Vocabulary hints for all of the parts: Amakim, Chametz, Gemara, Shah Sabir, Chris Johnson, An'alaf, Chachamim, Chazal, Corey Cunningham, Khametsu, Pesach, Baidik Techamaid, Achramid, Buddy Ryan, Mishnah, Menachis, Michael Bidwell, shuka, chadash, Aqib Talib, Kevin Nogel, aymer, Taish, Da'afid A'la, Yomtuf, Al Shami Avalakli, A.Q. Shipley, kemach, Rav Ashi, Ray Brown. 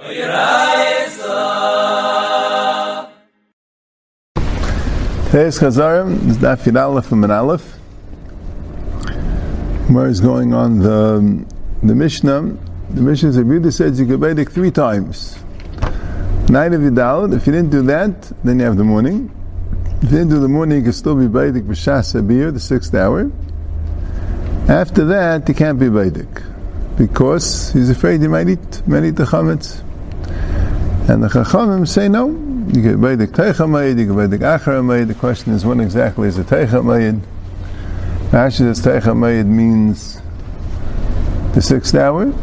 Today's Chazarim is Da'afid A'la from An'alaf. Where is going on the Mishnah? The Mishnah says, Yehuda says you could Baidik 3 times. Night of Yidal, if you didn't do that, then you have the morning. If you didn't do the morning, you can still be Baidik with Shah Sabir, the 6th hour. After that, you can't be Baidik, because he's afraid he might eat the Khametsu. And the Chachamim say no. You get Baidik Techamaid, you get Baidik Achramid. The question is, when exactly is a Teichamayid? Rashi says Teichamayid means the 6th hour, and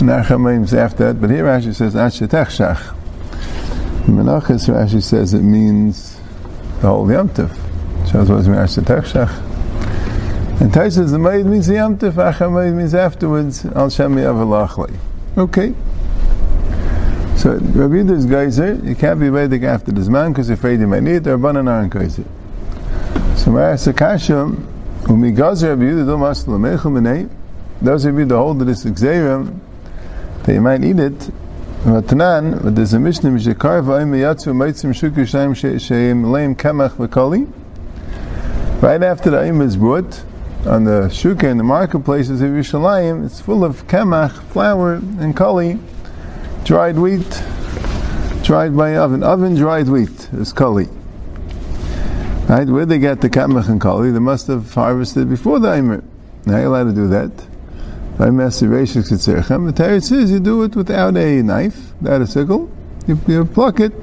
Achamaid is after that. But here Rashi says Ashtechshach. In Menachis, Rashi says it means the whole Yomtuf. Shows what it means Ashtechshach. And Taish says the Maid means the Yomtuf, Achamaid means afterwards, Al Shami Avalakli. Okay. So, Rabbi Yehuda's geizer, you can't be Baidik after this man because you're afraid you might need it, or Rabbanan aren't geizer. So, Ma'aseh Kasha, Umi Gazer Rabbi Yehuda, Dom Asla Mechum Enei, those of you that hold this Xerim, that you might eat it, Vatanan, but there's a Mishnah, Mishakar, Vayim, Yatsu, Maitzim, Shukru, Shayim, Shayim, Leim, Kemach, Vekoli. Right after the aymer is brought, on the Shukru, in the marketplaces of Yerushalayim, it's full of Kemach, flour, and koli. Dried wheat, dried by oven dried wheat is koli. Right, where they got the kemach and koli, they must have harvested before the aymer. Now you're allowed to do that. By masturbation, the Torah says you do it without a knife, without a sickle. You pluck it.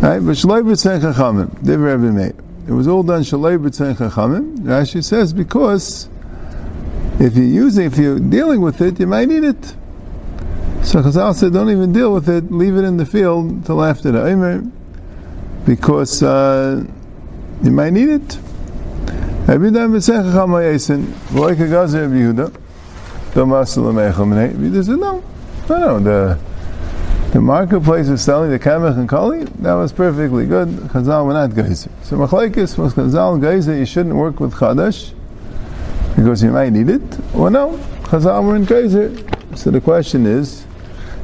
Right, but shlo b'tzain Chachamim, they were ever made. It was all done shlo b'tzain Chachamim. Rashi says because if you're dealing with it, you might eat it. So Chazal said, don't even deal with it, leave it in the field until after the aymer, because you might need it. Rabbi Yehuda said, no, the marketplace was selling the kemach and koli, that was perfectly good, Chazal were not geizer. So Machlekes was Chazal geizer, you shouldn't work with chadash, because you might need it, or no, Chazal weren't geizer. So the question is,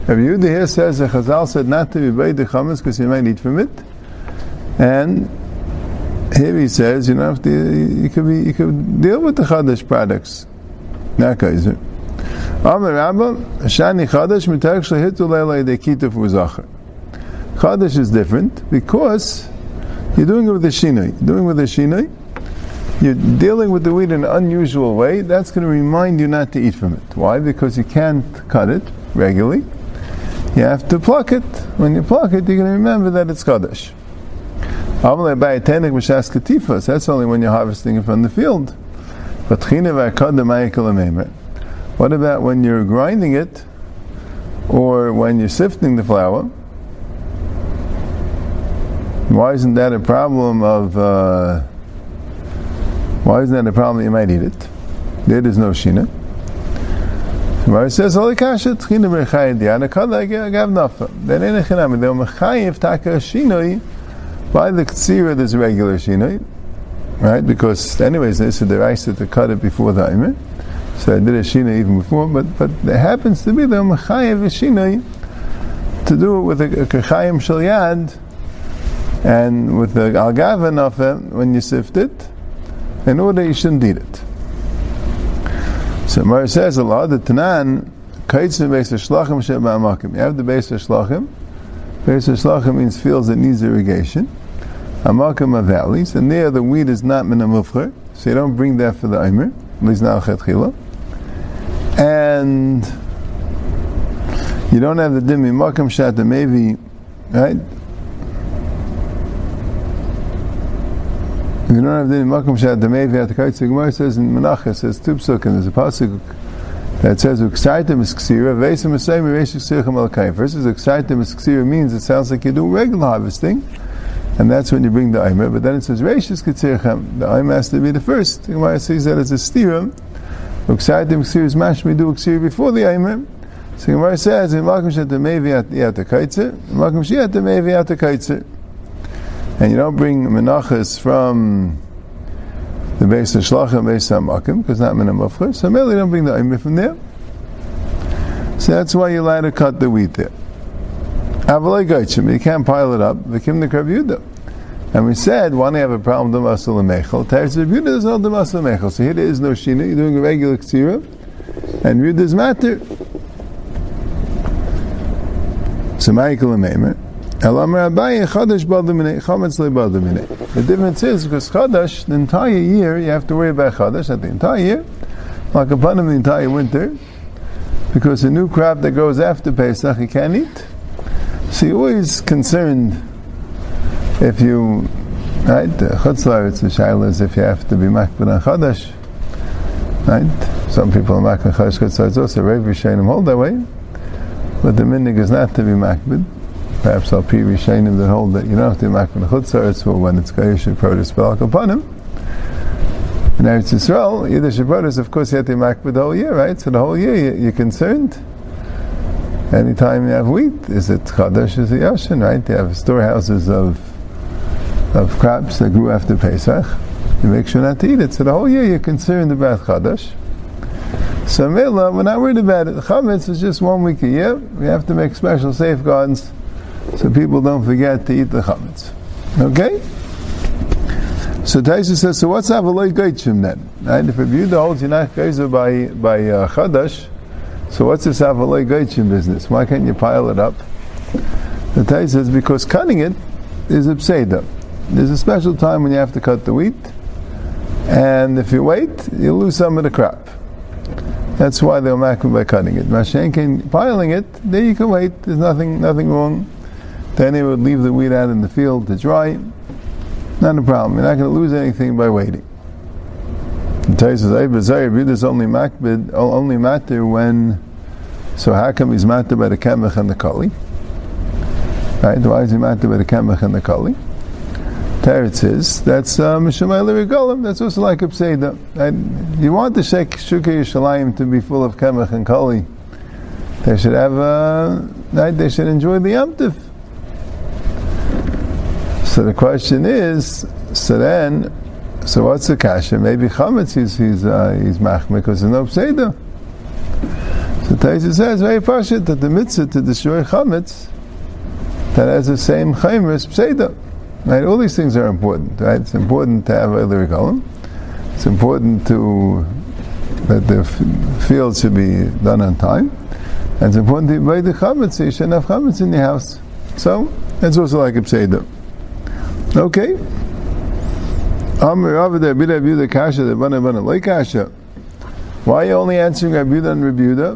Rabbi Yehuda here says that Chazal said not to be Baidik Chametz because you might eat from it, and here he says you could deal with the chadash products, not geizer. Amar Rabba, Shani chadash mitarek shlehitu leilei dekituf uzacher. Chadash is different because you're doing it with the shinoi. You're dealing with the wheat in an unusual way, that's going to remind you not to eat from it. Why? Because you can't cut it regularly. You have to pluck it. When you pluck it, you're going to remember that it's chadash. That's only when you're harvesting it from the field. What about when you're grinding it, or when you're sifting the flour? Why isn't that a problem of... Why isn't that a problem that you might eat it? There's no shina. Somebody says, by the ksira, there's a regular shinoi. Right? Because anyways, they said the rice had to cut it before the aymer. So I did a shina even before, but there happens to be the mechayev shinoi to do it with a kachayim shel yad and with the al gava nafa when you sift it. In order, you shouldn't eat it. So Mar says a lot. The Tanan kaitzim beis hashlachim sheba'amakim. You have the beis hashlachim. Beis hashlachim means fields that needs irrigation. Amakim are valleys, and there the wheat is not min hamufchar, so you don't bring that for the aymer. At least not chetchila. And you don't have the dimi makim shat maybe, right? If you don't have the makom shat the maybe at the kaitzig, Gemara says in Menachis says two psukim. There's a pasuk that says Uksaitem isksira veisim esayim reish ksirchem al kain. Versus Uksaitem isksira means it sounds like you do regular harvesting, and that's when you bring the aymer. But then it says reish ksirchem. The aymer has to be the first. The Gemara says that it's a stira. Uksaitem isksira is mash. We do ksira before the aymer. So Gemara says in makom shat the maybe at the kaitzig, makom shat the maybe at the kaitzig. And you don't bring menachis from the beis hashlachim, beis hamakim, because not min hamufchar. So merely don't bring the aymer from there. So that's why you're allowed to cut the wheat there. You can't pile it up. And we said, why do you have a problem with the Mechel? Taish said, Yehuda does not the Mechel. So here there is no shinoi, you're doing a regular ksira, and Yehuda is matter. So Michael and Aymer. The difference is, because chadash, the entire year, you have to worry about chadash, not the entire year, like upon him the entire winter, because a new crop that grows after Pesach, you can't eat. So you're always concerned if you, right, chutzlaritz v'shailas, if you have to be makbid on chadash, right? Some people are makbid on chadash, chutzlaritz also, Rav Rishayim hold that way, but the minhag is not to be makbid. Perhaps I'll be Rishayim that hold that you don't have to be makbid on chutzlaritz for when it's goyish produce, but I'll upon him. In Eretz Yisrael, Yiddish brothers, of course, you have to be makbid the whole year, right? So the whole year you're concerned. Anytime you have wheat, is it chadash, is it yashin, right? They have storehouses of crops that grew after Pesach. You make sure not to eat it. So the whole year you're concerned about chadash. So Mila, we're not worried about it. Khametsu is just 1 week a year. We have to make special safeguards so people don't forget to eat the Khametsu. Okay? So Taish says, so what's Avaloi Goichim then? Right? If you the whole Jinach Geizer by chadash, so what's this avalei goychim business? Why can't you pile it up? The Taish says, because cutting it is a pseida. There's a special time when you have to cut the wheat, and if you wait, you'll lose some of the crop. That's why they'll makbid by cutting it. Mashenkin piling it, there you can wait. There's nothing wrong. Then they would leave the wheat out in the field to dry. Not a problem. You're not going to lose anything by waiting. The Taish says, "Ay b'zayir, Yehuda is only makbid, only matter when." So how come he's matter by the kemach and the koli? Right? Why is he matter by the kemach and the koli? Teretz says that's mishamayli regalim. That's also like a pseida. Right? You want the shuka Yerushalayim to be full of kemach and koli. They should have a right. They should enjoy the Yomtuf. So the question is, so then. So what's the kashim? Maybe Khametsu he's machmir because there's no pseida. So Taish says very pashut that the mitzvah to destroy Khametsu that has the same chaymer as pseida. Right? All these things are important. Right? It's important to have a column. It's important to that the field should be done on time. And it's important to buy the Khametsu. You shouldn't have Khametsu in your house. So that's also like a pseida. Okay. Why are you only answering Rabbi Yehuda and Rabbi Yehuda?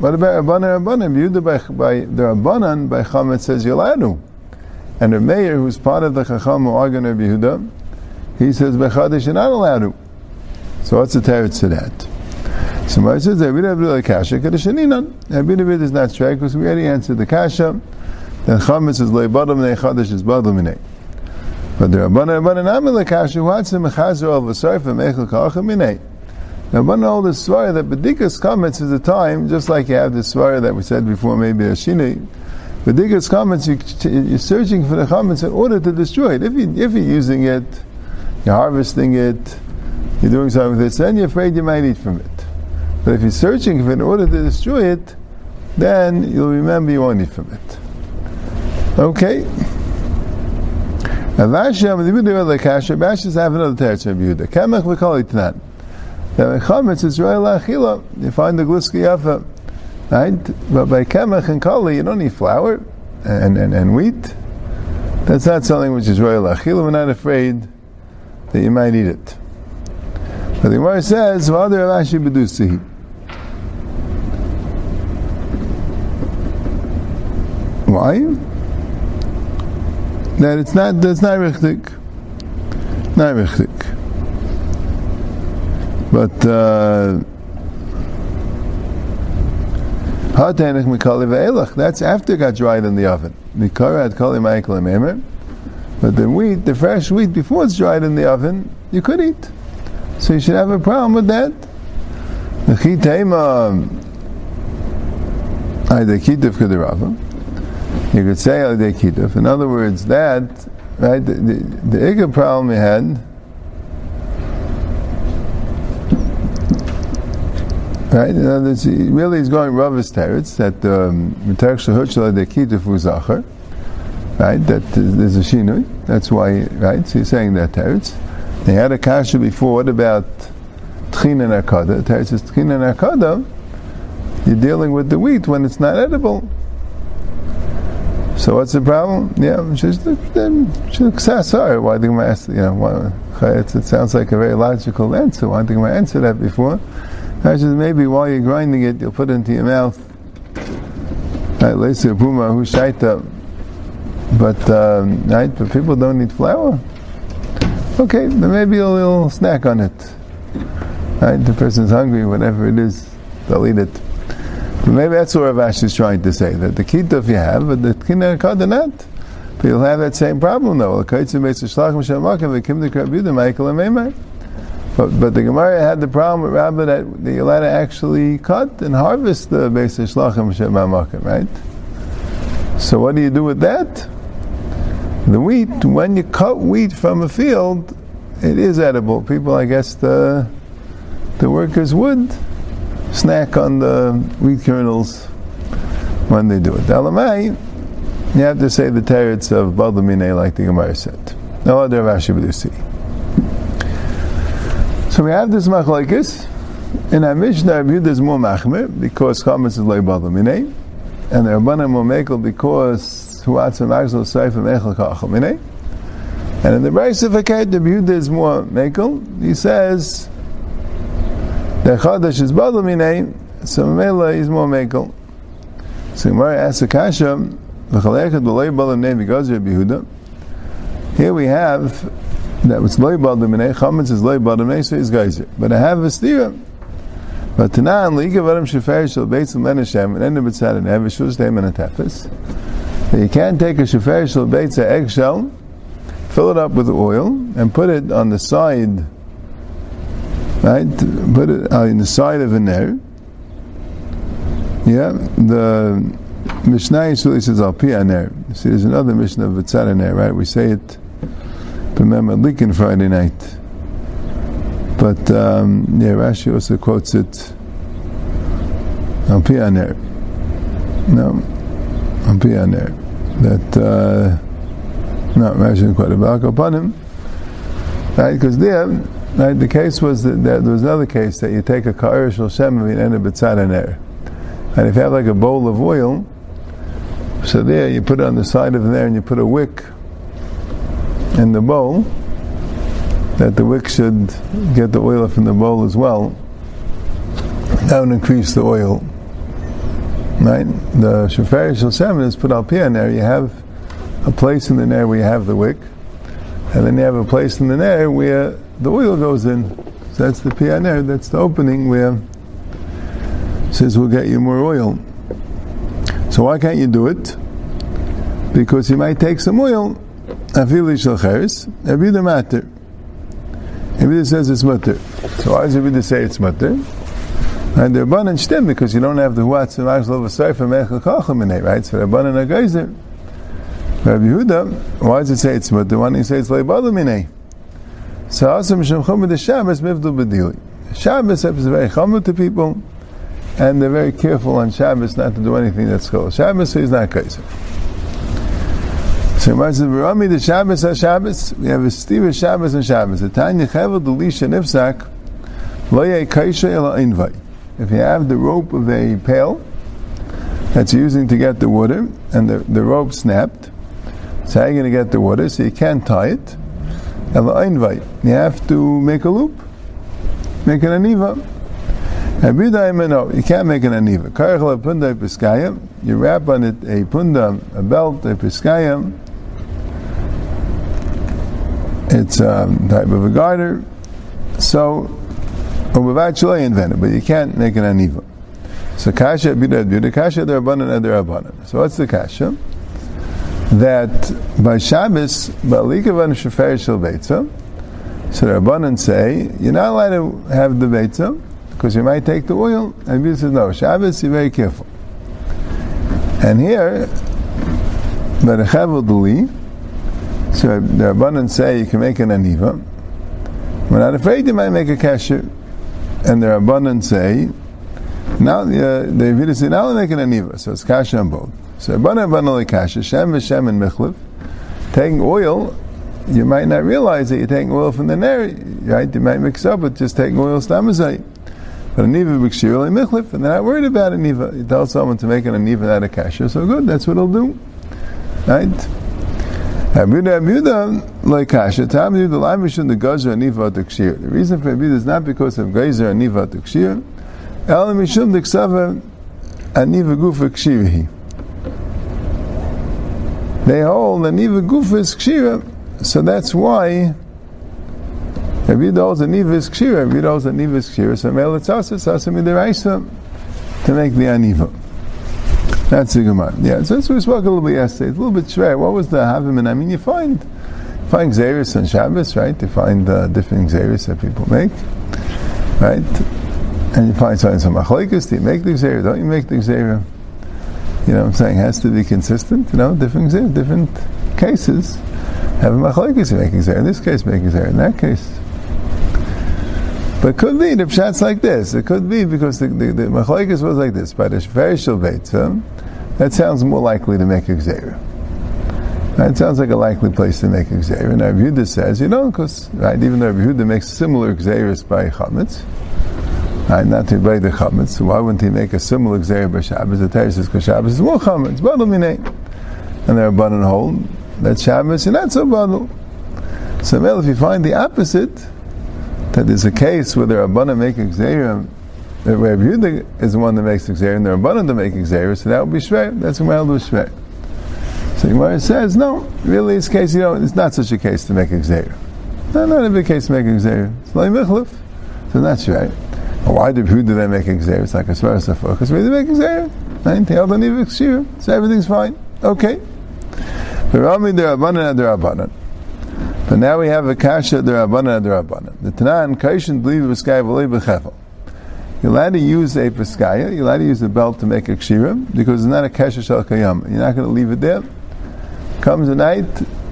What about Rabbanan? Rabbi Yehuda by the Rabbanan by Chametz says Yolanu, and the mayor who's part of the Chacham who argued Rabbi Yehuda, he says by Chadash you're not allowed. So what's the teretz to that? So my says Rabbi Yehuda Kasha Kedashaninan. Rabbi Yehuda is not straight because we already answered the Kasha. Then Chametz is Leibadamnei, Chadash is Badamnei. But the Rabbanan Amalek Asher wants him Chazer al V'Sarfim Echel Ka'achim. The Rabbanan all the Svarah that Bedikas Khametsu is a time, just like you have the Svarah that we said before, maybe a shinai. Bedikas Khametsu, you're searching for the Khametsu in order to destroy it. If you're using it, you're harvesting it, you're doing something with it, then you're afraid you might eat from it. But if you're searching for it in order to destroy it, then you'll remember you won't eat from it. Okay. Rashi is having another teretz of Yehuda. Kemach v'koli tnan. The chametz is right la'achila. You find the gluski yafa, right? But by kemach and koli, you don't need flour and wheat. That's not something which is right la'achila. We're not afraid that you might eat it. But the Gemara says, "V'adar Rashi b'dusihi." Why? That it's not, that's not richtig. Not richtig. But, that's after it got dried in the oven. But the wheat, the fresh wheat, before it's dried in the oven, you could eat. So you should have a problem with that. You could say al dekiduf. In other words, that right the igger problem we had Right? In other words, really he's going Rava's teretz that right? That there's a shinoi. That's why, right? So he's saying that teretz. They had a kasha before. What about tchin and akada? Teretz says tchin and akada. You're dealing with the wheat when it's not edible. So what's the problem? Yeah, why didn't I ask? You know, why, it sounds like a very logical answer. Why didn't I answer that before? I said maybe while you're grinding it, you'll put it into your mouth. Right, but people don't eat flour. Okay, there may be a little snack on it. Right, the person's hungry, whatever it is, they'll eat it. Maybe that's what Rav Ashi is trying to say, that the kituf you have, but the tkinah kada not. But you'll have that same problem though. But the Gemara had the problem with Rabbah that you're allowed to actually cut and harvest the Beis Shlachim Shemakim, right? So what do you do with that? The wheat, when you cut wheat from a field, it is edible. People, I guess the workers would snack on the wheat kernels when they do it. Dalamai, you have to say the teretz of Baldamine like the Gemara said. No other Rashi B'dusi. So we have this machlokes. In our Mishnah, Yehuda is more machmir because Khametsu is like Baldamine, and the Rabbanan more mekel because Huatzim Axel Seifim Echel Kachamine. And in the Brayso Faked, the Yehuda is more mekel. He says the chadash is badaminei, so mela is more mekel. So Gemara asks the kasha, v'chalechad v'loy badaminei v'gazir b'Yehuda. Here we have that it's loy badaminei, chametz is loy badaminei, so it's geizer. But I have a stira. But tanan leikav adam shafar shel beitzim lenashem and enda b'tzad and have a shushteim and a tefes. You can take a shafar shel beitzah eggshell, fill it up with oil, and put it on the side. Right, put it on the side of a nair. Yeah, the Mishnah usually says al pi nair. See, there's another Mishnah of v'tzad nair, right? We say it b'memad likin Friday night. But yeah, Rashi also quotes it al pi nair. No, al pi nair. That no, Rashi didn't quote it. But I'll go upon him, right? Because there. Right, the case was that there was another case that you take a ka'ir shel shem and end up b'tzad an air. And if you have like a bowl of oil, so there you put it on the side of an air and you put a wick in the bowl, that the wick should get the oil from the bowl as well. That would increase the oil. Right? The shofar shel shem is put al pi an air. You have a place in the nair where you have the wick, and then you have a place in the nair where the oil goes in. So that's the pioneer, that's the opening where it says we'll get you more oil. So why can't you do it? Because you might take some oil, afili shel cheres, Yehuda matter. Yehuda says it's mutter. So why does Yehuda say it's mutter? And the Rabbanan shtim, because you don't have the huatzim achzlov asayfim echel kachem in it, right? So the Rabbanan are geizer. Rabbi Yehuda, why does it say it's mutter? Why don't you say it's leibadum in it? So also, Mishum Chumud the Shabbos Mivdu B'dili. Shabbos is very chumud to people, and they're very careful on Shabbos not to do anything that's called Shabbos, so he's not kaiser. So Ma'aseh V'Rami the Shabbos HaShabbos, we have a Stiva Shabbos and Shabbos. The Tanya Chevel Dulisha Nifsak Lo Yeh Kaisha Ela Invay. If you have the rope of a pail that's using to get the water, and the rope snapped, so how are you going to get the water? So you can't tie it. You have to make a loop, make an aniva. You can't make an aniva. You wrap on it a punda, a belt, a piskaya. It's a type of a garter. So, Ubavachulay invented, but you can't make an aniva. So, kasha, bida, kasha, they're abundant, and they're abundant. So, what's the kasha? That by Shabbos, Balikavan Shafar Shel Beitza, so the Rabbanan say, you're not allowed to have the Beitza, because you might take the oil, and Yehuda says, no, Shabbos, you're very careful. And here, Berechev Uduli, so the Rabbanan say, you can make an aniva, we're not afraid you might make a kasher, and the Rabbanan say, Now the Yehuda said, now they're making an aniva, so it's kasha on both. So abundantly kasha, shem v'shem and michlif. Taking oil, you might not realize that you're taking oil from the neri, right? You might mix up with just taking oil stamazai. But aniva b'kshir and michlif, and they're not worried about aniva. You tell someone to make an aniva out of kasha, so good, that's what it'll do, right? Abuda like kasha. Tam the laimishun the geizer aniva tukshir. The reason for abuda is not because of geizer aniva tukshir. El mishum diksava aniva gufa kshirihi. They hold aniva gufa is kshira, so that's why abuda holds aniva is kshira. Abuda holds aniva is kshira. So melitzasa sasami deraisa to make the aniva. That's the Gemara. Yeah, so that's what we spoke a little bit yesterday. It's a little bit shver. What was the havim? And I mean, you find xeris on Shabbos, right? You find different xeris that people make, right? And you find some achleikus. Do you make the xeris? Don't you make the xeris? You know what I'm saying? It has to be consistent. You know, different xeris, different cases. Have a achleikus, you make xeris. In this case, make xeris. In that case. But it could be the pshat's like this. It could be because the machlokes was like this. By the very shilbeitza, that sounds more likely to make a gzeira. That sounds like a likely place to make a gzeira. And Rav Yehuda says, you know, because right, even though Rav Yehuda makes similar gzeiras by Khametsu, right, not to by the Khametsu, so why wouldn't he make a similar gzeira by Shabbos? The Teish says, because Shabbos is more Khametsu, badal minei. And they're a bundle hold. That Shabbos, you're not so badal. So, well, if you find the opposite, that there's a case where the Rabbanan make a gzeira, where Yehuda is the one that makes the gzeira, and the Rabbanan to make a gzeira, so that would be shver. That's what I'll do shver. So Gemara says, no, really, it's case. You know, it's not such a case to make a gzeira. No, not a big case to make a gzeira. It's like michlif, so that's right. Why did Yehuda then make a gzeira? It's like a svar safar. Because we did make a gzeira. I didn't tell the niv kshira, so everything's fine. Okay. The Rami, the Rabbanan, and the Rabbanan. But now we have a kasha d'Rabbanan and d'Rabbanan. The Tanan kaishin believe b'skaya v'lei b'chefel. You're allowed to use a b'skaya. You're allowed to use a belt to make a kshira because it's not a kasha shel kayam. You're not going to leave it there. Comes the night,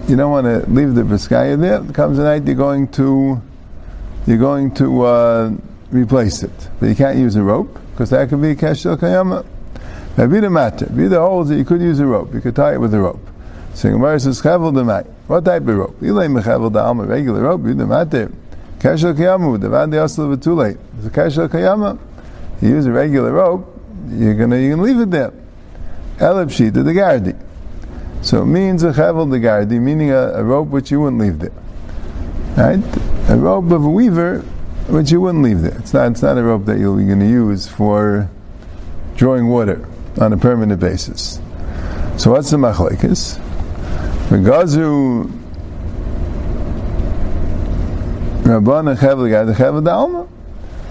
you don't want to leave the b'skaya there. Comes the night, you're going to replace it. But you can't use a rope because that could be a kasha shel kayam. B'ida matter. B'ida holds that you could use a rope. You could tie it with a rope. So Gemara says, "Chavel demai." What type of rope? Ilay mechavel da'alma, regular rope. You demater. Kashel kayamu. Devad de'asel v'tulei. It's a kashel kayama. You use a regular rope. You're gonna leave it there. Elab shita degardi. So it means a chavel degardi, meaning a rope which you wouldn't leave there. Right? A rope of a weaver which you wouldn't leave there. It's not a rope that you're going to use for drawing water on a permanent basis. So what's the machlokes? The Gazu Rabbanan Chavel Geizer Chavel D'Alma.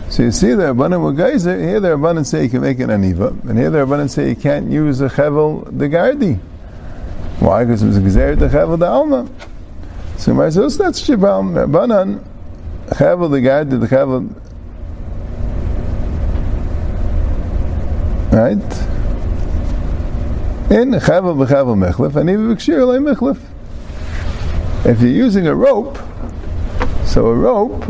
So you see the Rabbanan with Geizer, here the Rabbanan say you can make an Aniva, and here the Rabbanan say you can't use a Chavel the Gardi. Why? Because it was a Geizer the Chavel D'Alma. So my says that's Shibam Rabbanan Chavel the Gardi the Chavel, right? In chavel b'chavel mechlef, and even b'kshir lay mechlef. If you're using a rope, so a rope,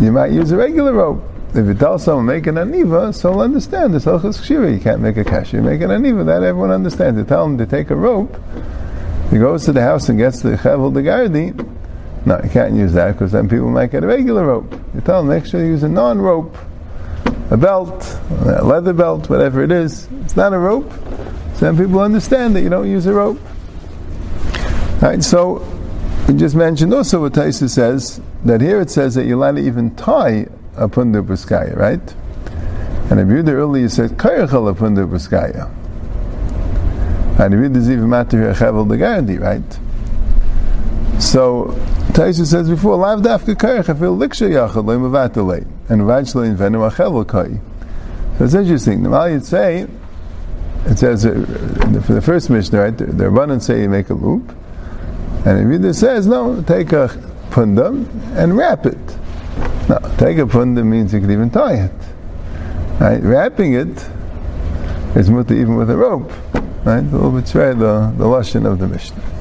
you might use a regular rope. If you tell someone make an aniva, so they'll understand. It's halachas kshira. You can't make a kasha. You make an aniva. That everyone understands. You tell them to take a rope. He goes to the house and gets the chavel the gardi. No, you can't use that because then people might get a regular rope. You tell them make sure you use a non-rope, a belt, a leather belt, whatever it is. It's not a rope. Then people understand that you don't use a rope. Right, so we just mentioned also what Taisa says, that here it says that you're allowed to even tie a pundu b'skaya, right? And if you read earlier, you said kayachal a pundu b'skaya. And if you read the ziv matir chavel the gardi, right? So Taisa says before, lav dafka kayach fil liksha yachal loimavatalei and vachlei invenu achavel kai. So it's interesting. The Maid say. It says for the first Mishnah, right? The Rabbanan say you make a loop, and Yehuda says no. Take a punda and wrap it. No, take a punda means you can even tie it. Right? Wrapping it is mutter even with a rope. Right? A little bit try the lashon of the Mishnah.